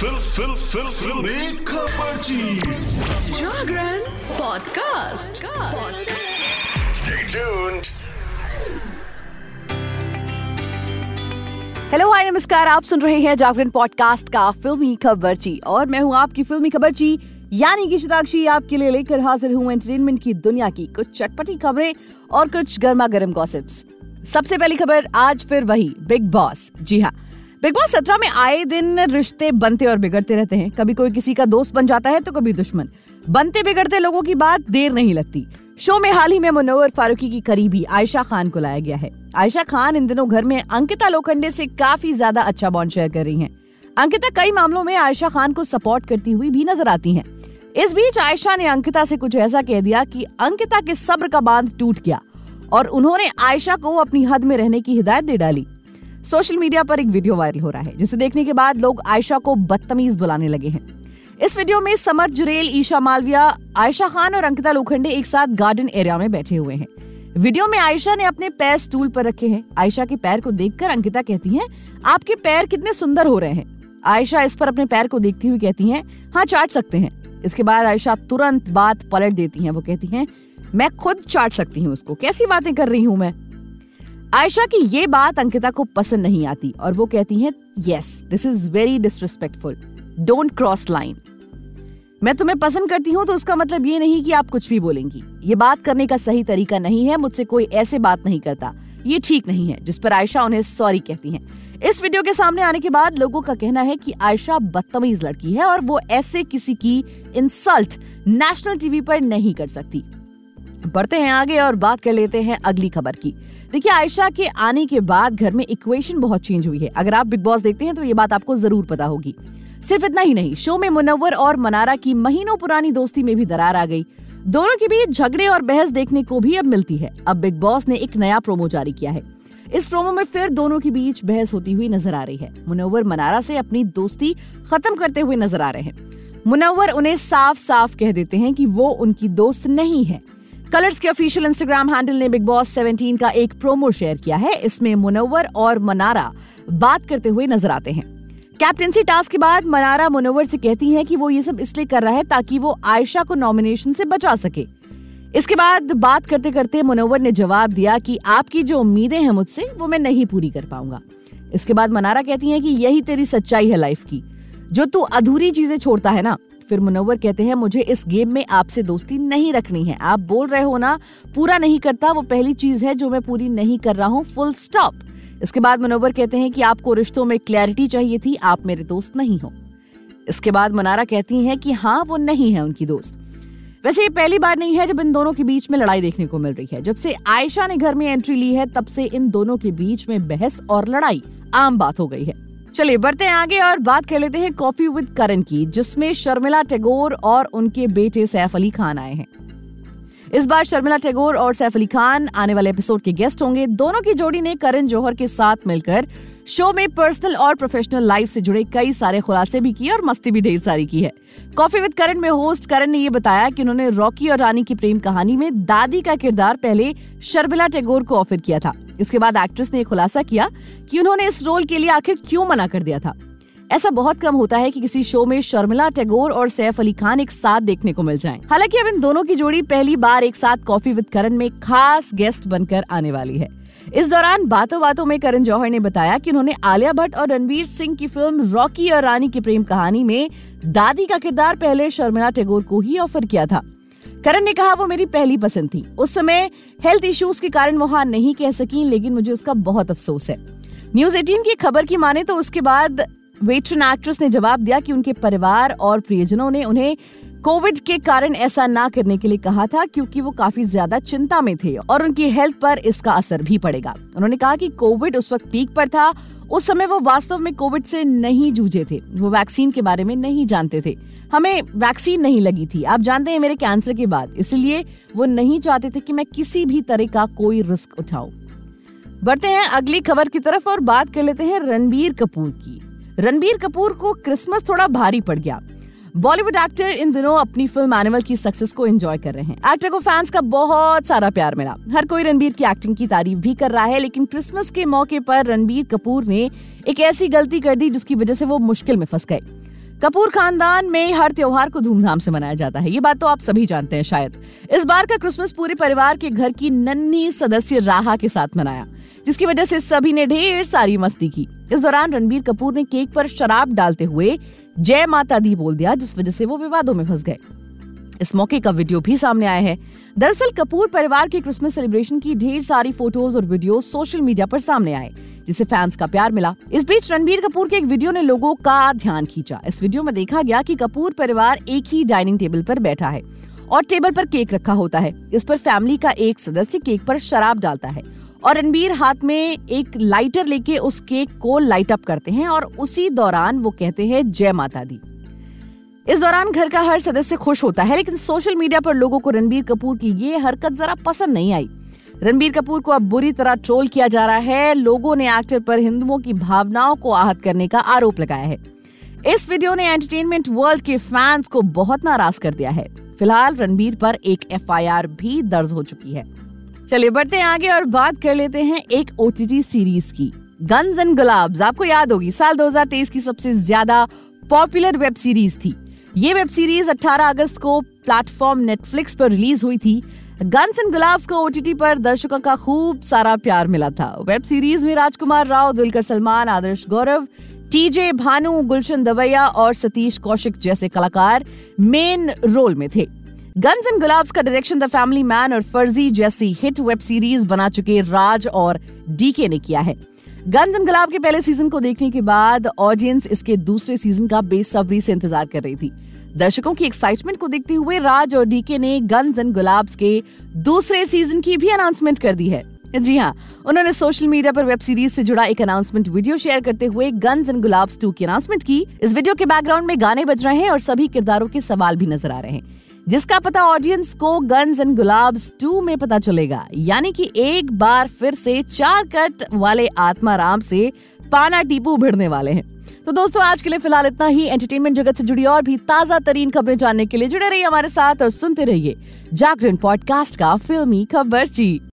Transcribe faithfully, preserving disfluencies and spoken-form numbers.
Fill फिल फिल फिल्मी खबरची Jagran podcast. Stay tuned. Hello hi नमस्कार, आप सुन रहे हैं जागरण पॉडकास्ट का फिल्मी खबरची और मैं हूँ आपकी फिल्मी खबरची यानी कि शताक्षी। आपके लिए लेकर हाजिर हूँ एंटरटेनमेंट की दुनिया की कुछ चटपटी खबरें और कुछ गर्मा गर्म गॉसिप्स। सबसे पहली खबर आज फिर वही बिग बॉस। जी हाँ, बिग बॉस सत्रह में आए दिन रिश्ते बनते और बिगड़ते रहते हैं। कभी कोई किसी का दोस्त बन जाता है तो कभी दुश्मन। बनते बिगड़ते लोगों की बात देर नहीं लगती। शो में हाल ही में मुनव्वर फारूकी की करीबी आयशा खान को लाया गया है। आयशा खान इन दिनों घर में अंकिता लोखंडे से काफी ज्यादा अच्छा बॉन्ड शेयर कर रही हैं। अंकिता कई मामलों में आयशा खान को सपोर्ट करती हुई भी नजर आती हैं। इस बीच आयशा ने अंकिता से कुछ ऐसा कह दिया कि अंकिता के सब्र का बांध टूट गया और उन्होंने आयशा को अपनी हद में रहने की हिदायत दे डाली। सोशल मीडिया पर एक वीडियो वायरल हो रहा है जिसे देखने के बाद लोग आयशा को बदतमीज बुलाने लगे हैं। इस वीडियो में समर जुरेल, ईशा मालविया, आयशा खान और अंकिता लोखंडे एक साथ गार्डन एरिया में बैठे हुए हैं। वीडियो में आयशा ने अपने पैर स्टूल पर रखे हैं। आयशा के पैर को देखकर अंकिता कहती हैं, आपके पैर कितने सुंदर हो रहे हैं। आयशा इस पर अपने पैर को देखती हुई कहती हैं, हाँ चाट सकते हैं। इसके बाद आयशा तुरंत बात पलट देती हैं। वो कहती हैं, मैं खुद चाट सकती हूँ उसको, कैसी बातें कर रही हूँ मैं। आयशा की ये बात अंकिता को पसंद नहीं आती और वो कहती हैं, yes this is very disrespectful, don't cross line. मैं तुम्हें पसंद करती हूँ तो उसका मतलब ये नहीं कि आप कुछ भी बोलेंगी। ये बात करने का सही तरीका नहीं है, मुझसे कोई ऐसे बात नहीं करता, ये ठीक नहीं है। जिस पर आयशा उन्हें सॉरी कहती हैं। इस वीडियो के सामने आने के बाद लोगों का कहना है कि आयशा बदतमीज लड़की है और वो ऐसे किसी की इंसल्ट नेशनल टीवी पर नहीं कर सकती। बढ़ते हैं आगे और बात कर लेते हैं अगली खबर की। देखिए, आयशा के आने के बाद घर में इक्वेशन बहुत चेंज हुई है। अगर आप बिग बॉस देखते हैं तो ये बात आपको जरूर पता होगी। सिर्फ इतना ही नहीं, शो में मुनव्वर और मनारा की महीनों पुरानी दोस्ती में भी दरार आ गई। दोनों के बीच झगड़े और बहस देखने को भी अब मिलती है। अब बिग बॉस ने एक नया प्रोमो जारी किया है। इस प्रोमो में फिर दोनों के बीच बहस होती हुई नजर आ रही है। मुनव्वर मनारा से अपनी दोस्ती खत्म करते हुए नजर आ रहे हैं। मुनव्वर उन्हें साफ साफ कह देते हैं कि वो उनकी दोस्त नहीं है। कलर्स के ऑफिशियल इंस्टाग्राम हैंडल ने बिग बॉस सत्रह का एक प्रोमो शेयर किया है। इसमें मुनव्वर और मनारा बात करते हुए नजर आते हैं। कैप्टेंसी टास्क के बाद मनारा मुनव्वर से कहती हैं कि वो ये सब इसलिए कर रहा है ताकि वो आयशा को नॉमिनेशन से बचा सके। इसके बाद बात करते करते मुनव्वर ने जवाब दिया कि आपकी जो उम्मीदें हैं मुझसे वो मैं नहीं पूरी कर पाऊंगा। इसके बाद मनारा कहती हैं कि यही तेरी सच्चाई है लाइफ की, जो तू अधूरी चीजें छोड़ता है ना। फिर मुनव्वर कहते हैं, मुझे इस गेम में आपसे दोस्ती नहीं रखनी है। आप बोल रहे हो ना पूरा नहीं करता, वो पहली चीज है जो मैं पूरी नहीं कर रहा हूँ, फुल स्टॉप। इसके बाद मुनव्वर कहते हैं कि आपको रिश्तों में क्लैरिटी चाहिए थी, आप मेरे दोस्त नहीं हो। इसके बाद मनारा कहती हैं कि हाँ वो नहीं है उनकी दोस्त। वैसे ये पहली बार नहीं है जब इन दोनों के बीच में लड़ाई देखने को मिल रही है। जब से आयशा ने घर में एंट्री ली है तब से इन दोनों के बीच में बहस और लड़ाई आम बात हो गई है। चलिए बढ़ते हैं आगे और बात कर लेते हैं कॉफी विद करन की, जिसमें शर्मिला टैगोर और उनके बेटे सैफ अली खान आए हैं। इस बार शर्मिला टैगोर और सैफ अली खान आने वाले एपिसोड के गेस्ट होंगे। दोनों की जोड़ी ने करण जौहर के साथ मिलकर शो में पर्सनल और प्रोफेशनल लाइफ से जुड़े कई सारे खुलासे भी किए और मस्ती भी ढेर सारी की है। कॉफी विद करण में होस्ट करण ने ये बताया कि उन्होंने रॉकी और रानी की प्रेम कहानी में दादी का किरदार पहले शर्मिला टैगोर को ऑफर किया था। इसके बाद एक्ट्रेस ने खुलासा किया कि उन्होंने इस रोल के लिए आखिर क्यों मना कर दिया था। ऐसा बहुत कम होता है कि किसी शो में शर्मिला टैगोर और सैफ अली खान एक साथ देखने को मिल जाएं। हालांकि अब इन दोनों की जोड़ी पहली बार एक साथ कॉफी विद करण में खास गेस्ट बनकर आने वाली है। इस दौरान बातों बातों में करण जौहर ने बताया कि उन्होंने आलिया भट्ट और रणवीर सिंह की फिल्म रॉकी और रानी की प्रेम कहानी में दादी का किरदार पहले शर्मिला टैगोर को ही ऑफर किया था। करण ने कहा, वो मेरी पहली पसंद थी। उस समय हेल्थ इश्यूज के कारण वो हाँ नहीं कह सकी, लेकिन मुझे उसका बहुत अफसोस है। न्यूज अठारह की खबर की माने तो उसके बाद वेटरन एक्ट्रेस ने जवाब दिया कि उनके परिवार और प्रियजनों ने उन्हें कोविड के कारण ऐसा ना करने के लिए कहा था क्योंकि वो काफी ज्यादा चिंता में थे और उनकी हेल्थ पर इसका असर भी पड़ेगा। उन्होंने कहा कि कोविड उस वक्त पीक पर था। उस समय वो वास्तव में कोविड से नहीं जूझे थे, वो वैक्सीन के बारे में नहीं जानते थे। हमें वैक्सीन नहीं लगी थी, आप जानते हैं, मेरे कैंसर के बाद, इसलिए वो नहीं चाहते थे कि मैं किसी भी तरह का कोई रिस्क उठाऊं। बढ़ते हैं अगली खबर की तरफ और बात कर लेते हैं रणबीर कपूर की। रणबीर कपूर को क्रिसमस थोड़ा भारी पड़ गया। बॉलीवुड एक्टर इन दिनों अपनी फिल्म एनिमल की सक्सेस को एंजॉय कर रहे हैं। एक्टर को फैंस का बहुत सारा प्यार मिला। हर कोई रणबीर की एक्टिंग की तारीफ भी कर रहा है, लेकिन क्रिसमस के मौके पर रणबीर कपूर ने एक ऐसी गलती कर दी जिसकी वजह से वो मुश्किल में फंस गए। कपूर खानदान में हर त्योहार को धूमधाम से मनाया जाता है, ये बात तो आप सभी जानते हैं शायद। इस बार का क्रिसमस पूरे परिवार के घर की नन्ही सदस्य राहा के साथ मनाया, जिसकी वजह से सभी ने ढेर सारी मस्ती की। इस दौरान रणबीर कपूर ने केक पर शराब डालते हुए जय माता दी बोल दिया, जिस वजह से वो विवादों में फंस गए। इस मौके का वीडियो भी सामने आया है। दरअसल कपूर परिवार के क्रिसमस सेलिब्रेशन की ढेर सारी फोटोज और वीडियो सोशल मीडिया पर सामने आए, जिसे फैंस का प्यार मिला। इस बीच रणबीर कपूर के एक वीडियो ने लोगों का ध्यान खींचा। इस वीडियो में देखा गया कि कपूर परिवार एक ही डाइनिंग टेबल पर बैठा है और टेबल पर केक रखा होता है। इस पर फैमिली का एक सदस्य केक पर शराब डालता है और रणबीर हाथ में एक लाइटर लेके उस केक को लाइट अप करते हैं और उसी दौरान वो कहते हैं जय माता दी। इस दौरान घर का हर सदस्य खुश होता है, लेकिन सोशल मीडिया पर लोगों को रणबीर कपूर की ये हरकत जरा पसंद नहीं आई। रणबीर कपूर को अब बुरी तरह ट्रोल किया जा रहा है। लोगों ने एक्टर पर हिंदुओं की भावनाओं को आहत करने का आरोप लगाया है। इस वीडियो ने एंटरटेनमेंट वर्ल्ड के फैंस को बहुत नाराज कर दिया है। फिलहाल रणबीर पर एक एफ आई आर भी दर्ज हो चुकी है। चलिए बढ़ते हैं आगे और बात कर लेते हैं एक ओ टी टी सीरीज की, गन्स एंड गुलाब्स। आपको याद होगी साल दो हज़ार तेईस की सबसे ज्यादा पॉपुलर वेब सीरीज थी। ये वेब सीरीज अठारह अगस्त को प्लेटफॉर्म नेटफ्लिक्स पर रिलीज हुई थी। गन्स एंड गुलाब्स को ओ टी टी पर दर्शकों का खूब सारा प्यार मिला था। वेब सीरीज में राजकुमार राव, दुलकर सलमान, आदर्श गौरव, टीजे भानू, गुलशन देवैया और सतीश कौशिक जैसे कलाकार मेन रोल में थे। गन्स एंड गुलाब्स का डायरेक्शन द फैमिली मैन और फर्जी जैसी हिट वेब सीरीज बना चुके राज और डीके ने किया है। गन्स एंड गुलाब के पहले सीजन को देखने के बाद ऑडियंस इसके दूसरे सीजन का बेसब्री से इंतजार कर रही थी। दर्शकों की एक्साइटमेंट को देखते हुए राज और डीके ने गन्स एंड गुलाब्स के दूसरे सीजन की भी अनाउंसमेंट कर दी है। जी हाँ, उन्होंने सोशल मीडिया पर वेब सीरीज से जुड़ा एक अनाउंसमेंट वीडियो शेयर करते हुए गन्स एंड गुलाब्स टू की अनाउंसमेंट की। इस वीडियो के बैकग्राउंड में गाने बज रहे हैं और सभी किरदारों के सवाल भी नजर आ रहे हैं, जिसका पता ऑडियंस को गन्स एंड गुलाब्स टू में पता चलेगा। यानी कि एक बार फिर से चार कट वाले आत्माराम से पाना टीपू भिड़ने वाले हैं। तो दोस्तों आज के लिए फिलहाल इतना ही। एंटरटेनमेंट जगत से जुड़ी और भी ताजा तरीन खबरें जानने के लिए जुड़े रहिए हमारे साथ और सुनते रहिए जागरण पॉडकास्ट का फिल्मी खबरची।